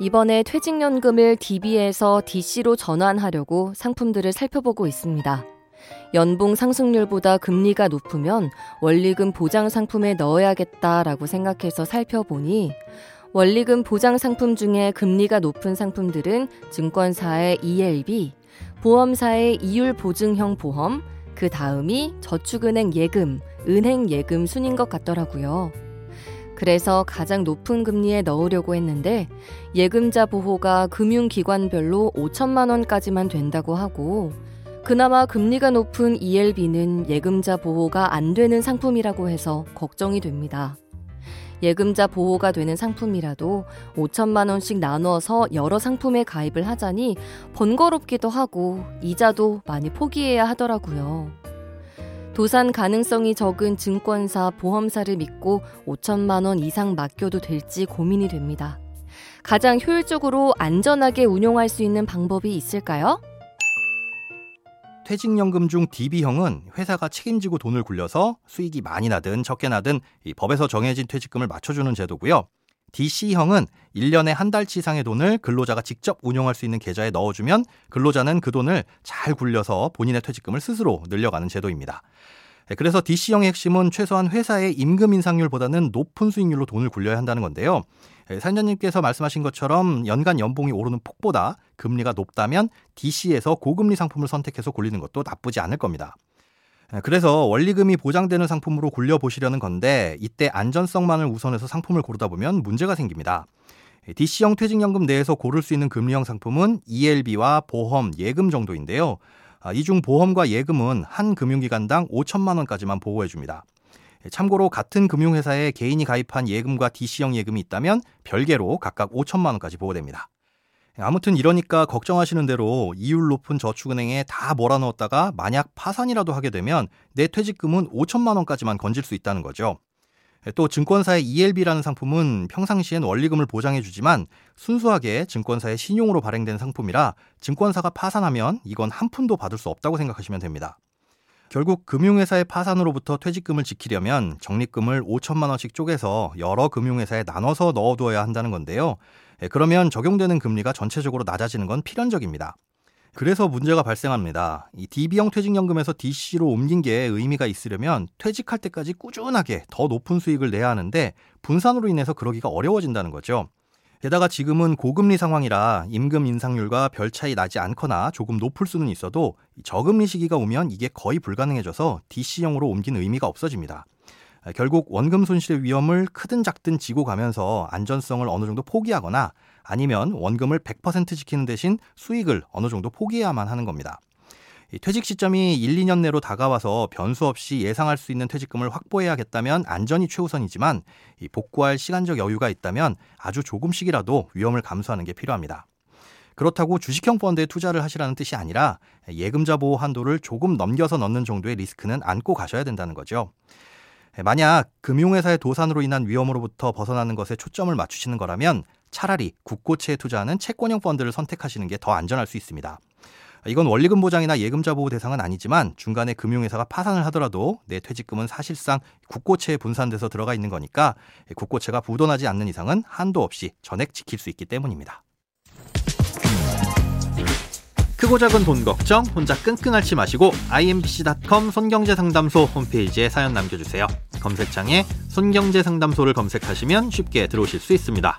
이번에 퇴직연금을 DB에서 DC로 전환하려고 상품들을 살펴보고 있습니다. 연봉 상승률보다 금리가 높으면 원리금 보장 상품에 넣어야겠다라고 생각해서 살펴보니 원리금 보장 상품 중에 금리가 높은 상품들은 증권사의 ELB, 보험사의 이율보증형 보험, 그 다음이 저축은행 예금, 은행 예금 순인 것 같더라고요. 그래서 가장 높은 금리에 넣으려고 했는데 예금자 보호가 금융기관별로 5천만 원까지만 된다고 하고 그나마 금리가 높은 ELB는 예금자 보호가 안 되는 상품이라고 해서 걱정이 됩니다. 예금자 보호가 되는 상품이라도 5천만 원씩 나눠서 여러 상품에 가입을 하자니 번거롭기도 하고 이자도 많이 포기해야 하더라고요. 도산 가능성이 적은 증권사, 보험사를 믿고 5천만 원 이상 맡겨도 될지 고민이 됩니다. 가장 효율적으로 안전하게 운용할 수 있는 방법이 있을까요? 퇴직연금 중 DB형은 회사가 책임지고 돈을 굴려서 수익이 많이 나든 적게 나든 이 법에서 정해진 퇴직금을 맞춰주는 제도고요. DC형은 1년에 한 달치 이상의 돈을 근로자가 직접 운용할 수 있는 계좌에 넣어주면 근로자는 그 돈을 잘 굴려서 본인의 퇴직금을 스스로 늘려가는 제도입니다. 그래서 DC형의 핵심은 최소한 회사의 임금 인상률보다는 높은 수익률로 돈을 굴려야 한다는 건데요. 사연자님께서 말씀하신 것처럼 연간 연봉이 오르는 폭보다 금리가 높다면 DC에서 고금리 상품을 선택해서 굴리는 것도 나쁘지 않을 겁니다. 그래서 원리금이 보장되는 상품으로 굴려보시려는 건데 이때 안전성만을 우선해서 상품을 고르다 보면 문제가 생깁니다. DC형 퇴직연금 내에서 고를 수 있는 금리형 상품은 ELB와 보험, 예금 정도인데요. 이중 보험과 예금은 한 금융기관당 5천만 원까지만 보호해줍니다. 참고로 같은 금융회사에 개인이 가입한 예금과 DC형 예금이 있다면 별개로 각각 5천만 원까지 보호됩니다. 아무튼 이러니까 걱정하시는 대로 이율 높은 저축은행에 다 몰아넣었다가 만약 파산이라도 하게 되면 내 퇴직금은 5천만 원까지만 건질 수 있다는 거죠. 또 증권사의 ELB라는 상품은 평상시엔 원리금을 보장해주지만 순수하게 증권사의 신용으로 발행된 상품이라 증권사가 파산하면 이건 한 푼도 받을 수 없다고 생각하시면 됩니다. 결국 금융회사의 파산으로부터 퇴직금을 지키려면 적립금을 5천만 원씩 쪼개서 여러 금융회사에 나눠서 넣어두어야 한다는 건데요. 그러면 적용되는 금리가 전체적으로 낮아지는 건 필연적입니다. 그래서 문제가 발생합니다. 이 DB형 퇴직연금에서 DC로 옮긴 게 의미가 있으려면 퇴직할 때까지 꾸준하게 더 높은 수익을 내야 하는데 분산으로 인해서 그러기가 어려워진다는 거죠. 게다가 지금은 고금리 상황이라 임금 인상률과 별 차이 나지 않거나 조금 높을 수는 있어도 저금리 시기가 오면 이게 거의 불가능해져서 DC형으로 옮긴 의미가 없어집니다. 결국 원금 손실의 위험을 크든 작든 지고 가면서 안전성을 어느 정도 포기하거나 아니면 원금을 100% 지키는 대신 수익을 어느 정도 포기해야만 하는 겁니다. 퇴직 시점이 1, 2년 내로 다가와서 변수 없이 예상할 수 있는 퇴직금을 확보해야겠다면 안전이 최우선이지만 복구할 시간적 여유가 있다면 아주 조금씩이라도 위험을 감수하는 게 필요합니다. 그렇다고 주식형 펀드에 투자를 하시라는 뜻이 아니라 예금자 보호 한도를 조금 넘겨서 넣는 정도의 리스크는 안고 가셔야 된다는 거죠. 만약 금융회사의 도산으로 인한 위험으로부터 벗어나는 것에 초점을 맞추시는 거라면 차라리 국고채에 투자하는 채권형 펀드를 선택하시는 게 더 안전할 수 있습니다. 이건 원리금 보장이나 예금자 보호 대상은 아니지만 중간에 금융회사가 파산을 하더라도 내 퇴직금은 사실상 국고채에 분산돼서 들어가 있는 거니까 국고채가 부도나지 않는 이상은 한도 없이 전액 지킬 수 있기 때문입니다. 크고 작은 돈 걱정 혼자 끙끙 앓지 마시고 imbc.com 손경제상담소 홈페이지에 사연 남겨주세요. 검색창에 손경제상담소를 검색하시면 쉽게 들어오실 수 있습니다.